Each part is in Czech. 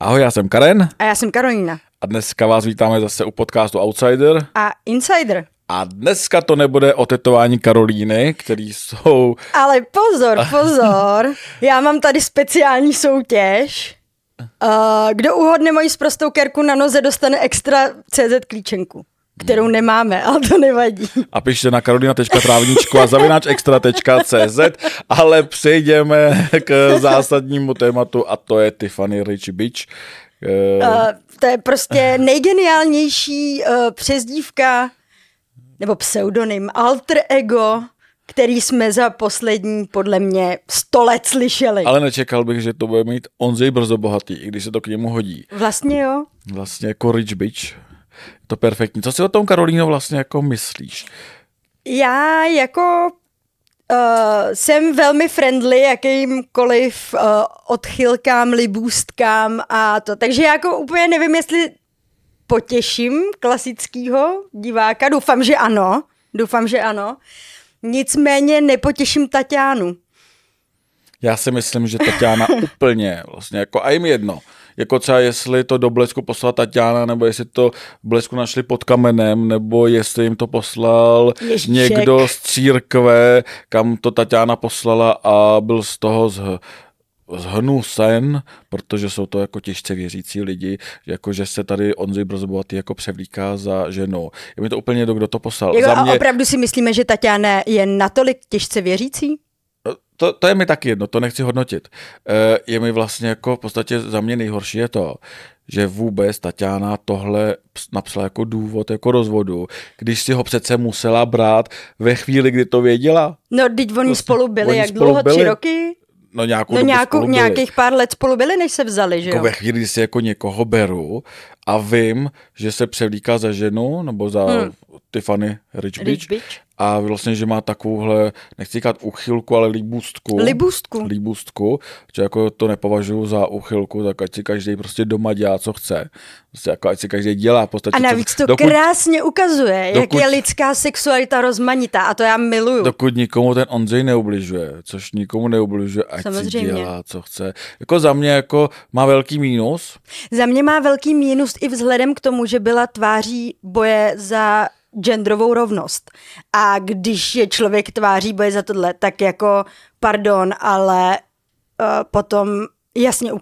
Ahoj, já jsem Karen. A já jsem Karolína. A dneska vás vítáme zase u podcastu Outsider. A Insider. A dneska to nebude o tetování Karolíny, který jsou... Ale pozor, já mám tady speciální soutěž. Kdo uhodne moji sprostou kerku na noze, dostane extra CZ klíčenku, kterou nemáme, ale to nevadí. A pište na karolina.právničko@extra.cz, ale přejdeme k zásadnímu tématu a to je Tiffany Rich Bitch. To je prostě nejgeniálnější přezdívka nebo pseudonym, alter ego, který jsme za poslední, podle mě, 100 let slyšeli. Ale nečekal bych, že to bude mít Ondřej Brzobohatý, i když se to k němu hodí. Vlastně jo. Vlastně jako Rich Bitch. To perfektní. Co si o tom, Karolíno, vlastně jako myslíš? Já jako jsem velmi friendly jakýmkoliv odchylkám, libůstkám a to. Takže já jako úplně nevím, jestli potěším klasického diváka. Doufám, že ano. Nicméně nepotěším Taťánu. Já si myslím, že Taťána úplně vlastně jako a jim jedno. Jako třeba jestli to do Blesku poslala Taťána, nebo jestli to Blesku našli pod kamenem, nebo jestli jim to poslal Ježíšek, někdo z církve, kam to Taťána poslala a byl z toho zhnusen, protože jsou to jako těžce věřící lidi, jako že se tady Ondřej Brzobohatý jako převlíká za ženu. Je mi to úplně jedno, kdo to poslal. Jako za mě... A opravdu si myslíme, že Taťána je natolik těžce věřící? To je mi taky jedno, to nechci hodnotit. Je mi vlastně jako v podstatě za mě nejhorší je to, že vůbec Taťána tohle napsala jako důvod, jako rozvodu, když si ho přece musela brát ve chvíli, kdy to věděla. No, teď oni spolu byli, jak dlouho? 3 roky? No, nějakých pár let spolu byli, než se vzali, že jako jo? Ve chvíli, kdy si jako někoho beru a vím, že se převlíká za ženu, nebo za Tiffany Rich Bitch. A vlastně, že má takovouhle, nechci říkat uchylku, ale libůstku, že jako to nepovažuji za uchylku, tak ať si každý prostě doma dělá, co chce. Prostě jako ať si každý dělá. Podstatě, a navíc to krásně ukazuje, jak je lidská sexualita rozmanitá a to já miluju. Dokud nikomu ten Ondřej neubližuje, což nikomu neubližuje, ať samozřejmě si dělá, co chce. Jako za mě jako má velký mínus. Za mě má velký mínus i vzhledem k tomu, že byla tváří boje za genderovou rovnost. A když je člověk tváří boje za tohle, tak jako, pardon, ale potom jasně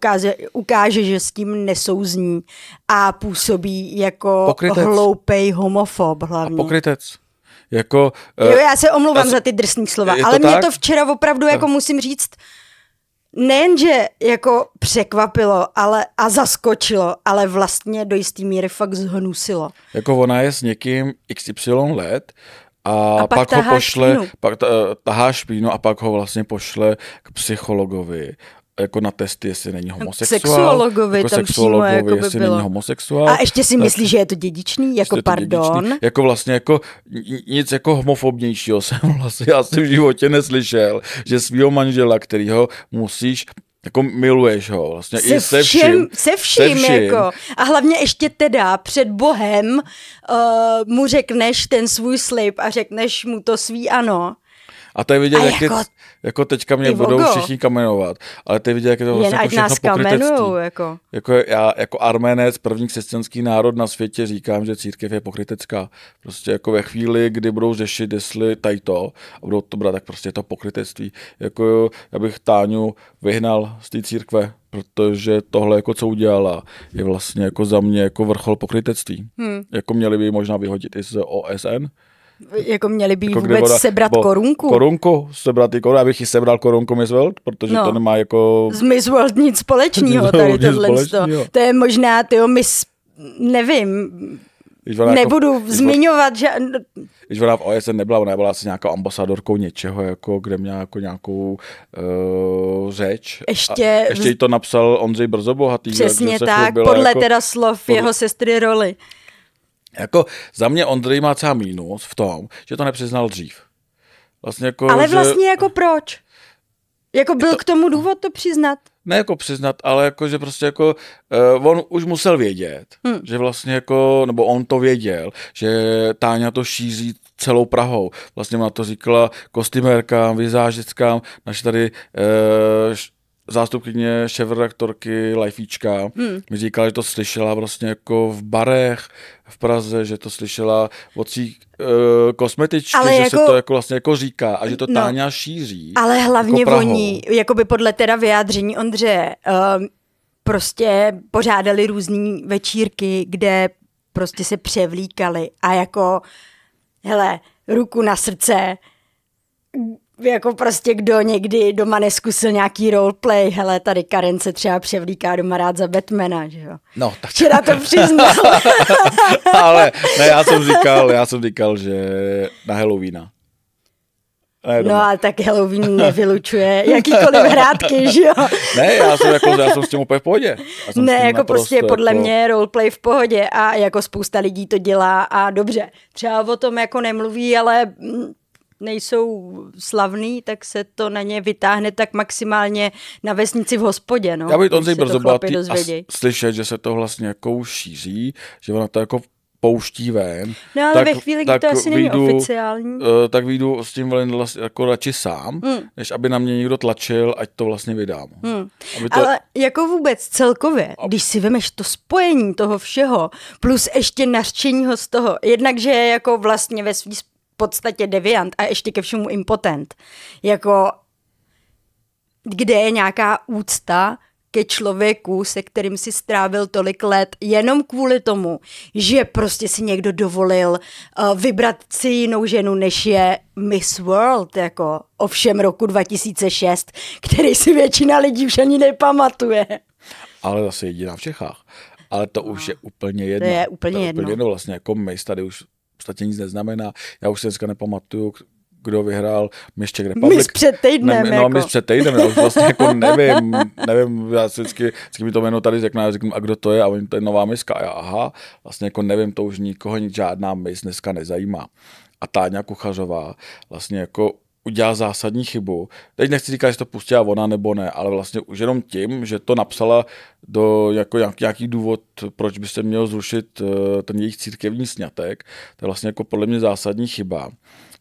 ukáže, že s tím nesouzní a působí jako pokrytec. Hloupej homofob hlavně. A pokrytec. Jako, jo, já se omlouvám za ty drsný slova, ale mě to včera opravdu jako musím říct, nejenže jako překvapilo a zaskočilo, ale vlastně do jistý míry fakt zhnusilo. Jako ona je s někým XY let a pak ho pošle, pak tahá špínu a pak ho vlastně pošle k psychologovi. Jako na testy, jestli není homosexuál. Sexuologovi, jako jestli by není homosexuál. A ještě si myslí, že je to dědičný? Jako pardon? Dědičný. Jako vlastně jako nic jako homofobnějšího jsem vlastně asi v životě neslyšel, že svýho manžela, kterýho musíš, jako miluješ ho vlastně se i se vším. Jako. A hlavně ještě teda před Bohem mu řekneš ten svůj slib a řekneš mu to svý ano. A to je vidět, jak jako teďka mě budou všichni kamenovat, ale to je vidět, jak je to vlastně jako všechno pokrytectví. Jako já jako Arménec, první křesťanský národ na světě, říkám, že církev je pokrytecká. Prostě jako ve chvíli, kdy budou řešit, jestli tajto a budou to brát, tak prostě je to pokrytectví. Jako já bych Táňu vyhnal z té církve, protože tohle, jako co udělala, je vlastně jako za mě jako vrchol pokrytectví. Jako měli by možná vyhodit i z OSN, jako měli by jako vůbec sebrat korunku. Sebrat korunku, abych ji sebral korunku Miss World, protože to nemá jako... Z Miss World nic společného tady tohle. To je možná, nevím, nebudu jako, zmiňovat, že... Když ona v OSN nebyla, ona byla asi nějakou ambasadorkou něčeho, jako, kde měla jako nějakou řeč. Ještě jí to napsal Ondřej Brzobohatý. Přesně tak, podle jako, teda slov jeho sestry Roli. Jako za mě Ondřej má třeba mínus v tom, že to nepřiznal dřív. Vlastně jako, ale vlastně že... jako proč? Jako byl to... k tomu důvod to přiznat? Ne jako přiznat, ale jako, že prostě jako on už musel vědět, že vlastně jako, nebo on to věděl, že Táňa to šíří celou Prahou. Vlastně ona to říkala kostymérkám, vizážickám, naši tady zástupkyně šéfredaktorky Lifeíčka mi říkala, že to slyšela vlastně jako v barech v Praze, že to slyšela od svých kosmetičky, ale že jako, se to jako vlastně jako říká a že to Táňa šíří. Ale hlavně jako oni, jako by podle teda vyjádření Ondřeje, prostě pořádali různý večírky, kde prostě se převlíkali a jako, hele, ruku na srdce, jako prostě kdo někdy doma neskusil nějaký roleplay, hele, tady Karen se třeba převlíká doma rád za Batmana, že jo. No, tak. Včera to přiznal. Ale, ne, já jsem říkal, že na Halloweena. No a tak Halloween nevylučuje jakýkoliv hrátky, že jo? Ne, já jsem s tím úplně v pohodě. Ne, jako prostě podle mě roleplay v pohodě a jako spousta lidí to dělá a dobře. Třeba o tom jako nemluví, ale nejsou slavný, tak se to na ně vytáhne tak maximálně na vesnici v hospodě, no. Já bych Ondřej Brzobohatý a slyšet, že se to vlastně jako šíří, že ona to jako pouští ven. No ale tak, ve chvíli, kdy to asi není oficiální. Tak vyjdu s tím vlastně jako radši sám, než aby na mě někdo tlačil, ať to vlastně vydám. Ale jako vůbec celkově, když si vemeš to spojení toho všeho, plus ještě nařčeního z toho, jednakže je jako vlastně ve svý podstatě deviant a ještě ke všemu impotent. Jako, kde je nějaká úcta ke člověku, se kterým si strávil tolik let, jenom kvůli tomu, že prostě si někdo dovolil vybrat si jinou ženu, než je Miss World, jako ovšem roku 2006, který si většina lidí už ani nepamatuje. Ale zase jediná v Čechách. Ale to už je úplně jedno. To je úplně jedno. Vlastně jako Miss tady už vlastně nic neznamená. Já už se dneska nepamatuju, kdo vyhrál Miss Czech Republic. Miss před týdnem. No, jako. Miss před týdnem, já už vlastně jako nevím, já vždycky mi to jméno tady řeknu, já řeknu, a kdo to je, a oni to je nová miska. A já, aha, vlastně jako nevím, to už nikoho žádná Miss dneska nezajímá. A Taťána Kuchařová vlastně jako udělá zásadní chybu. Teď nechci říkat, že to pustila ona nebo ne, ale vlastně už jenom tím, že to napsala do jako nějaký důvod, proč by se měl zrušit ten jejich církevní sňatek, to je vlastně jako podle mě zásadní chyba,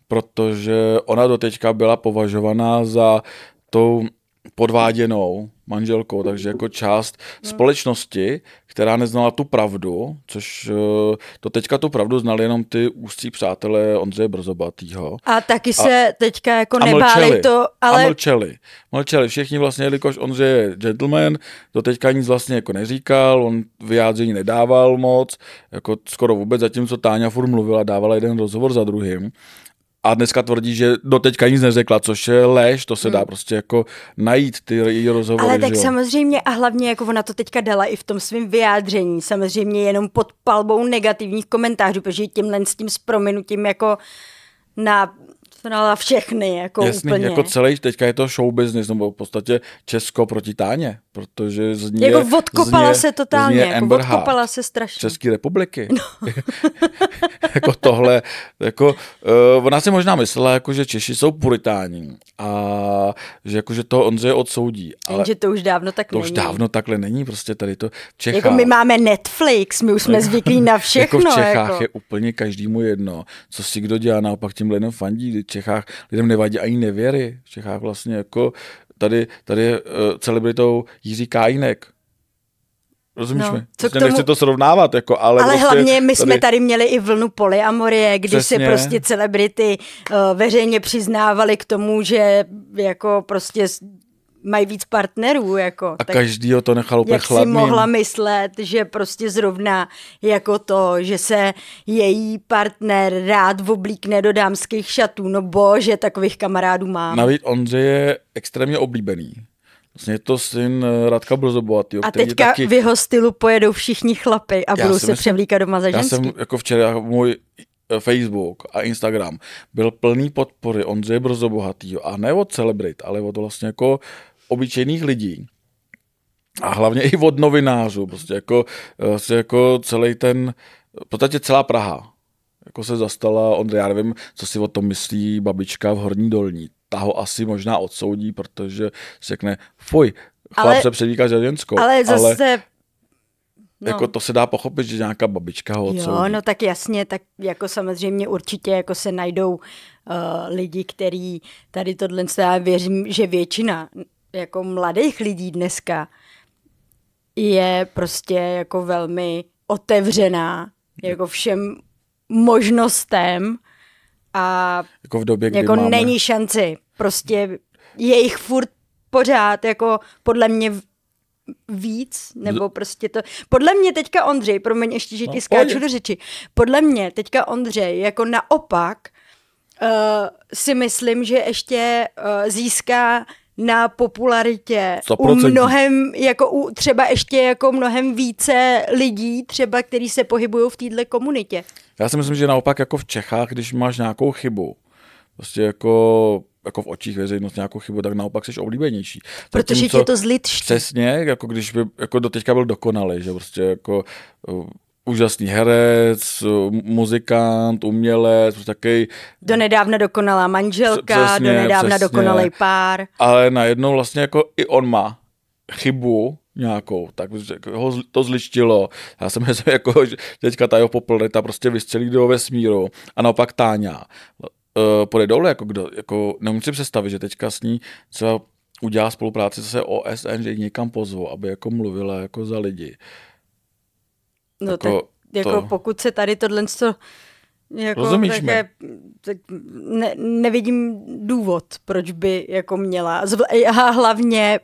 protože ona doteďka byla považovaná za tou podváděnou manželkou, takže jako část společnosti, která neznala tu pravdu, což to teďka tu pravdu znali jenom ty úzcí přátelé Ondřeje Brzobohatýho. A taky se teďka jako nebáli to, ale... A mlčeli. Všichni vlastně, jelikož Ondřej je gentleman, to teďka nic vlastně jako neříkal, on vyjádření nedával moc, jako skoro vůbec, zatímco Táňa furt mluvila, dávala jeden rozhovor za druhým. A dneska tvrdí, že doteďka nic neřekla, což je lež, to se dá prostě jako najít ty její rozhovory. Ale tak samozřejmě a hlavně jako ona to teďka dala i v tom svém vyjádření, samozřejmě jenom pod palbou negativních komentářů, protože tímhle s tím s prominutím jako na všechny, jako jasný, úplně. Jako celý, teďka je to show business, nebo v podstatě Česko proti Táně, protože z ní jako odkopala se totálně, jako odkopala se strašně. České republiky. No. Jako tohle, jako, ona si možná myslela, jako, že Češi jsou puritáni a že, jako, že to Ondřeje odsoudí. Ale že to už dávno tak to není. To už dávno takhle není, prostě tady to v Čechách. Jako my máme Netflix, my už jsme zvyklí na všechno. Jako v Čechách jako. Je úplně každému jedno, co si kdo dělá, naopak tím lidem fandí. V Čechách lidem nevadí ani nevěry. V Čechách vlastně jako tady je celebritou Jiří Kajínek. Rozumíš mi? Vlastně nechci to srovnávat, jako, ale prostě hlavně my jsme tady měli i vlnu polyamorie, kdy přesně. Se prostě celebrity veřejně přiznávali k tomu, že jako prostě mají víc partnerů. Jako. A každýho to nechal úplně chladným. Jak si mohla myslet, že prostě zrovna jako to, že se její partner rád oblíkne do dámských šatů, no bože, takových kamarádů mám. Navíc Ondřej je extrémně oblíbený. Vlastně je to syn Radka Brzobohatýho. A teďka taky... v jeho stylu pojedou všichni chlapy a budou se převlíkat doma za ženský. Já jsem jako včera můj Facebook a Instagram byl plný podpory Ondřeje Brzobohatýho a ne od celebrit, ale od vlastně jako obyčejných lidí a hlavně i od novinářů, prostě jako celý ten, v podstatě celá Praha, jako se zastala Ondřeje, já nevím, co si o tom myslí babička v Horní Dolní, ta ho asi možná odsoudí, protože řekne, fuj, chlap se převlíká za ženskou. Ale zase... Jako to se dá pochopit, že nějaká babička ho odsoudí. Jo, no tak jasně, tak jako samozřejmě určitě jako se najdou lidi, kteří tady tohle, já věřím, že většina jako mladých lidí dneska je prostě jako velmi otevřená jako všem možnostem a jako v době, kdy jako máme... není šanci. Prostě je jich furt pořád jako podle mě víc, nebo prostě to... Podle mě teďka Ondřej, promiň ještě, že ti skáču do řeči, podle mě teďka Ondřej jako naopak si myslím, že ještě získá na popularitě 100%. Mnohem, jako u třeba ještě jako mnohem více lidí, třeba, který se pohybují v této komunitě. Já si myslím, že naopak jako v Čechách, když máš nějakou chybu, prostě jako v očích veřejnost nějakou chybu, tak naopak jsi oblíbenější. Protože tě to zlidští. Přesně, jako když by jako doteďka byl dokonalý, že prostě jako úžasný herec, muzikant, umělec, prostě takový... Donedávna dokonalá manželka, přesně, donedávna dokonalý pár. Ale najednou vlastně jako i on má chybu nějakou, tak ho to zličtilo. Já jsem myslel, jako, že teďka ta jeho populita prostě vystřelí do vesmíru a naopak Táňa půjde dole, jako kdo, jako neumím si představit, že teďka s ní třeba udělá spolupráci se OSN, že ji někam pozvou, aby jako mluvila jako za lidi. No jako tak, to... jako pokud se tady tohle jako rozumíš také, tak nevidím důvod, proč by jako měla. Já hlavně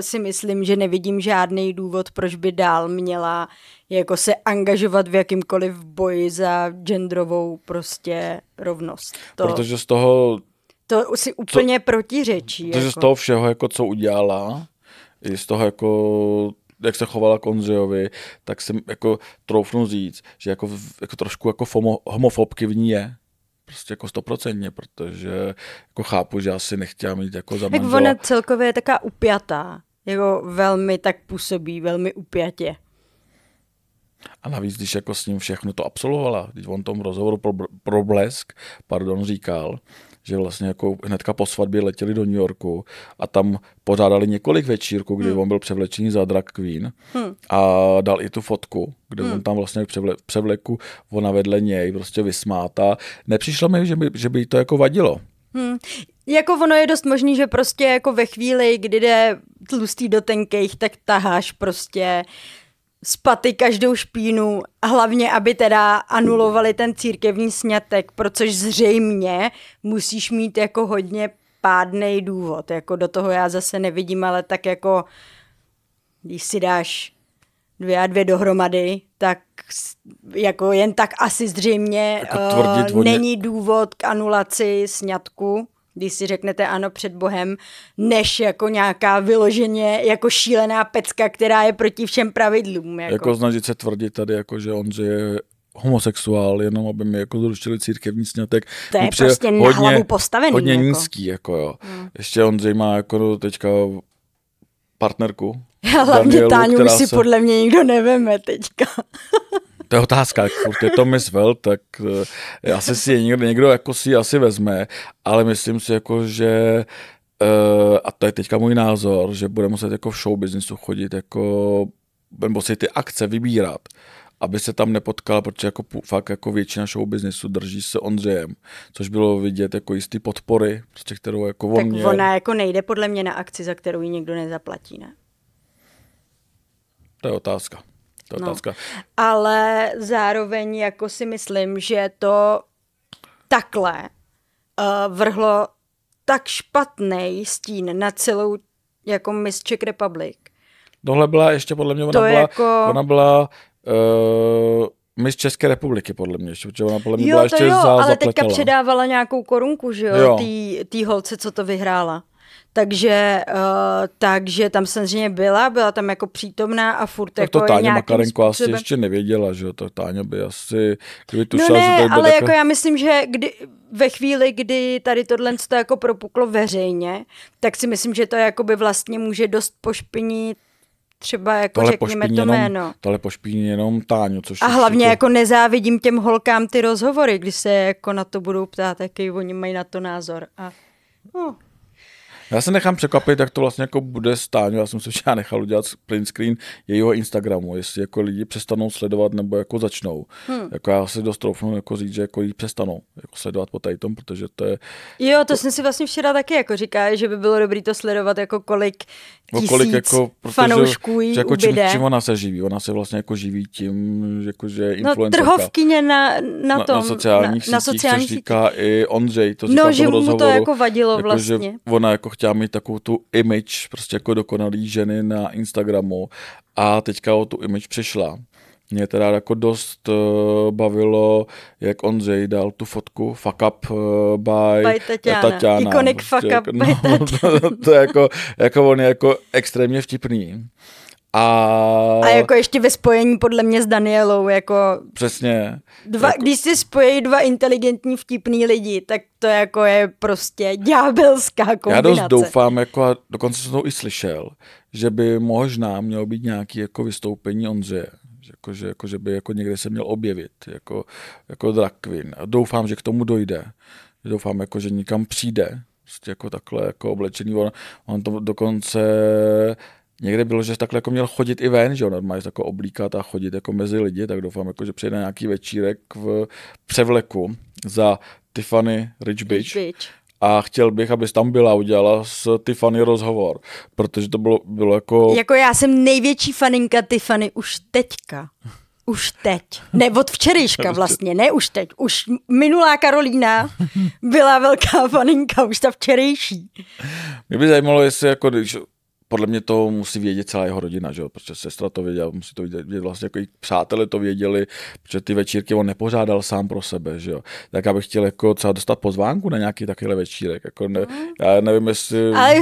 si myslím, že nevidím žádný důvod, proč by dál měla jako se angažovat v jakýmkoliv boji za genderovou prostě rovnost. To, protože z toho... To si úplně protiřečí. Protože jako. Z toho všeho, jako co udělala, i z toho jako... jak se chovala k Ondřejovi, tak jsem jako troufnu říct, že jako trošku jako homofobky v ní je. Prostě jako 100%, protože jako chápu, že asi nechtěla mít jako za manžela. Ona celkově je taká upjatá. Jako velmi tak působí, velmi upjatě. A navíc, když jako s ním všechno to absolvovala, když on tom rozhovoru pro Blesk, pardon, říkal, že vlastně jako hnedka po svatbě letěli do New Yorku a tam pořádali několik večírků, kdy on byl převlečený za drag queen a dal i tu fotku, kde on tam vlastně v převleku, ona vedle něj prostě vysmátá. Nepřišlo mi, že by jí to jako vadilo. Jako ono je dost možný, že prostě jako ve chvíli, kdy jde tlustý do tenkejch, tak taháš prostě z paty každou špínu, hlavně, aby teda anulovali ten církevní sňatek, protože zřejmě musíš mít jako hodně pádnej důvod. Jako do toho já zase nevidím, ale tak jako, když si dáš 2 a 2 dohromady, tak jako jen tak asi zřejmě jako není důvod k anulaci sňatku. Když si řeknete ano před Bohem, než jako nějaká vyloženě jako šílená pecka, která je proti všem pravidlům. Jako snažit se tvrdit tady, jako, že on je homosexuál, jenom aby mi jako zrušili církevní sňatek. To je prostě na hlavu postavený. Hodně jako nízký, jako jo. Ještě Ondřej má jako teďka partnerku. Já hlavně Táňu si podle mě nikdo neveme teďka. To je otázka, když je to Miss World, tak asi si je někdo jako si asi vezme, ale myslím si, jako, že, a to je teďka můj názor, že bude muset jako v showbiznisu chodit, jako, nebo si ty akce vybírat, aby se tam nepotkala, protože jako, fakt jako většina showbiznisu drží se Ondřejem, což bylo vidět jako jistý podpory, prostě, kterou jako on měl. Tak ona jako nejde podle mě na akci, za kterou ji někdo nezaplatí, ne? To je otázka. No, ale zároveň jako si myslím, že to takhle vrhlo tak špatný stín na celou jako Miss Czech Republic. Tohle byla ještě podle mě, ona byla Miss České republiky podle mě, protože ona podle mě byla ještě zapletala. Ale teďka předávala nějakou korunku, že jo, tý holce, co to vyhrála. Takže tam samozřejmě byla tam jako přítomná a furt tak jako nějakým způsobem. Tak to Táňa Makarenko asi ještě nevěděla, že jo, to Táňa by asi, kdyby tušila, že to jde ale jako já myslím, že ve chvíli, kdy tady tohle to jako propuklo veřejně, tak si myslím, že to jakoby vlastně může dost pošpinit třeba jako řekněme to jméno. Tohle pošpíní jenom Táňu. Což a hlavně jako nezávidím těm holkám ty rozhovory, když se jako na to budou ptát, jaký oni mají na to názor. Já se nechám překvapit, jak to vlastně jako bude Stáňu. Já jsem se včera nechal udělat print screen jejího Instagramu, jestli jako lidi přestanou sledovat nebo jako začnou. Jako já si dost troufnu jako říct, že jako lidi přestanou jako sledovat po tajtom, protože to je... Jo, to jsem si vlastně včera taky jako říkal, že by bylo dobré to sledovat jako kolik tisíc jako, fanoušků jí jako ubyde. Čím ona se živí? Ona se vlastně jako živí tím, jako, že je influencerka. No trhovkyně na tom. Na sociálních sítích, což říká i Ondřej. To říká no, že mu to jako vadilo jako, vlastně. Ona jako chtěla mít takovou tu image, prostě jako dokonalý ženy na Instagramu a teďka o tu image přišla. Mě teda jako dost bavilo, jak Ondřej dal tu fotku fuck up by Taťána. Iconic fuck up by Taťána. To je jako on je jako extrémně vtipný. A jako ještě ve spojení podle mě s Danielou, jako... Přesně. Jako... Když si spojí dva inteligentní vtipný lidi, tak to jako je prostě ďábelská kombinace. Já dost doufám, jako a dokonce jsem to i slyšel, že by možná mělo být nějaké jako vystoupení Ondřeje. Že by jako někde se měl objevit jako drag queen. A doufám, že k tomu dojde. Doufám, jako, že nikam přijde. Prostě jako takhle jako oblečený. On to dokonce... Někde bylo, že takhle jako měl chodit i ven, že on normálně jako oblíkat a chodit jako mezi lidi, tak doufám, jako, že přijde na nějaký večírek v převleku za Tiffany Rich Bitch. A chtěl bych, abys tam byla, udělala s Tiffany rozhovor, protože to bylo jako... Jako já jsem největší faninka Tiffany už teďka. Už teď. Ne, od včerejška vlastně, ne už teď. Už minulá Karolína byla velká faninka, už ta včerejší. Mě by zajímalo, jestli jako... Podle mě to musí vědět celá jeho rodina, že jo? Protože sestra to věděla, musí to vědět vlastně jako i přátelé to věděli, protože ty večírky on nepořádal sám pro sebe, že jo? Tak já bych chtěl jako třeba dostat pozvánku na nějaký takovýhle večírek, jako ne, já nevím, jestli... Ale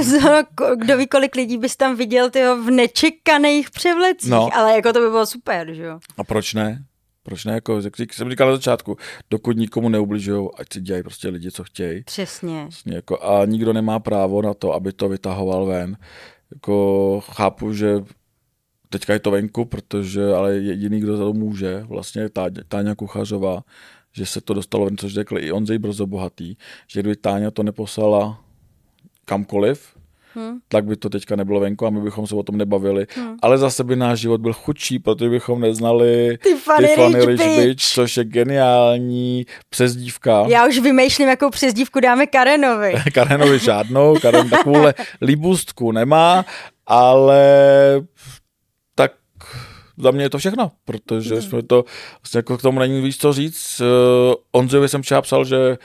kdo ví, kolik lidí bys tam viděl tyho v nečekaných převlecích, no. Ale jako to by bylo super, že jo? A proč ne? Proč ne? Jako, jak jsem říkal na začátku, dokud nikomu neubližujou, ať si dělají prostě lidi, co chtějí. Přesně. Vlastně jako, a nikdo nemá právo na to, aby to vytahoval ven. Jako chápu, že teďka je to venku, protože ale jediný, kdo za to může, vlastně Taťána Kuchařová, že se to dostalo ven, což řekl i Ondřej Brzobohatý, že kdyby Táňa to neposlala kamkoliv, tak by to teďka nebylo venku a my bychom se o tom nebavili. Ale zase by náš život byl chudší, protože bychom neznali Tiffany Rich Bitch, což je geniální přezdívka. Já už vymýšlím, jakou přezdívku dáme Karenovi. Karenovi žádnou, Karen takovouhle líbůstku nemá, ale tak za mě je to všechno, protože jsme to vlastně jako k tomu není víc co říct. Ondřejovi jsem třeba psal, že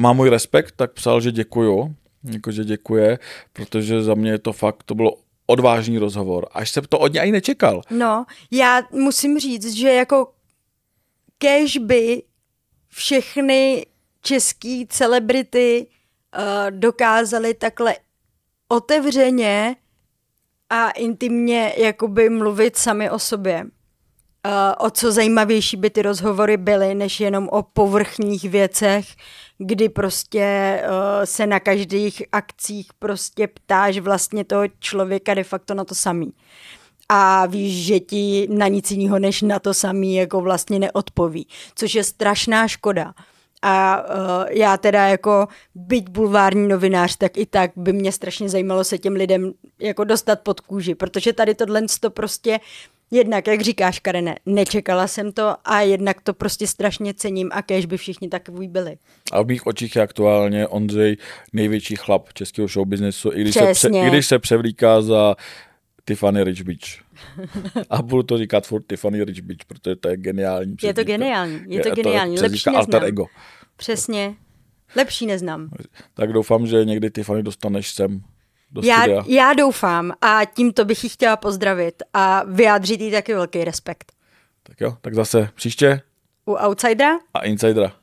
má můj respekt, tak psal, že děkuju. Jakože děkuje, protože za mě to fakt, to bylo odvážný rozhovor. Až jsem to od něj ani nečekal. No, já musím říct, že jako kéž by všechny český celebrity dokázaly takhle otevřeně a intimně jakoby mluvit sami o sobě. O co zajímavější by ty rozhovory byly, než jenom o povrchních věcech, kdy prostě se na každých akcích prostě ptáš vlastně toho člověka de facto na to samý. A víš, že ti na nic jiného než na to samý jako vlastně neodpoví, což je strašná škoda. A já teda jako byť bulvární novinář, tak i tak by mě strašně zajímalo se těm lidem jako dostat pod kůži, protože tady tohle to prostě... Jednak, jak říkáš, Karene, nečekala jsem to a jednak to prostě strašně cením a kéž by všichni takový byli. A v mých očích je aktuálně Ondřej největší chlap českého showbiznesu, i když se převlíká za Tiffany Rich Bitch. A budu to říkat furt Tiffany Rich Bitch, protože to je geniální. Přezdívka. Je to geniální. To je lepší neznám. Alter ego. Přesně. Lepší neznám. Tak doufám, že někdy Tiffany dostaneš sem. Já doufám a tímto bych ji chtěla pozdravit a vyjádřit jí taky velký respekt. Tak jo, tak zase příště. U Outsidera. A Insidera.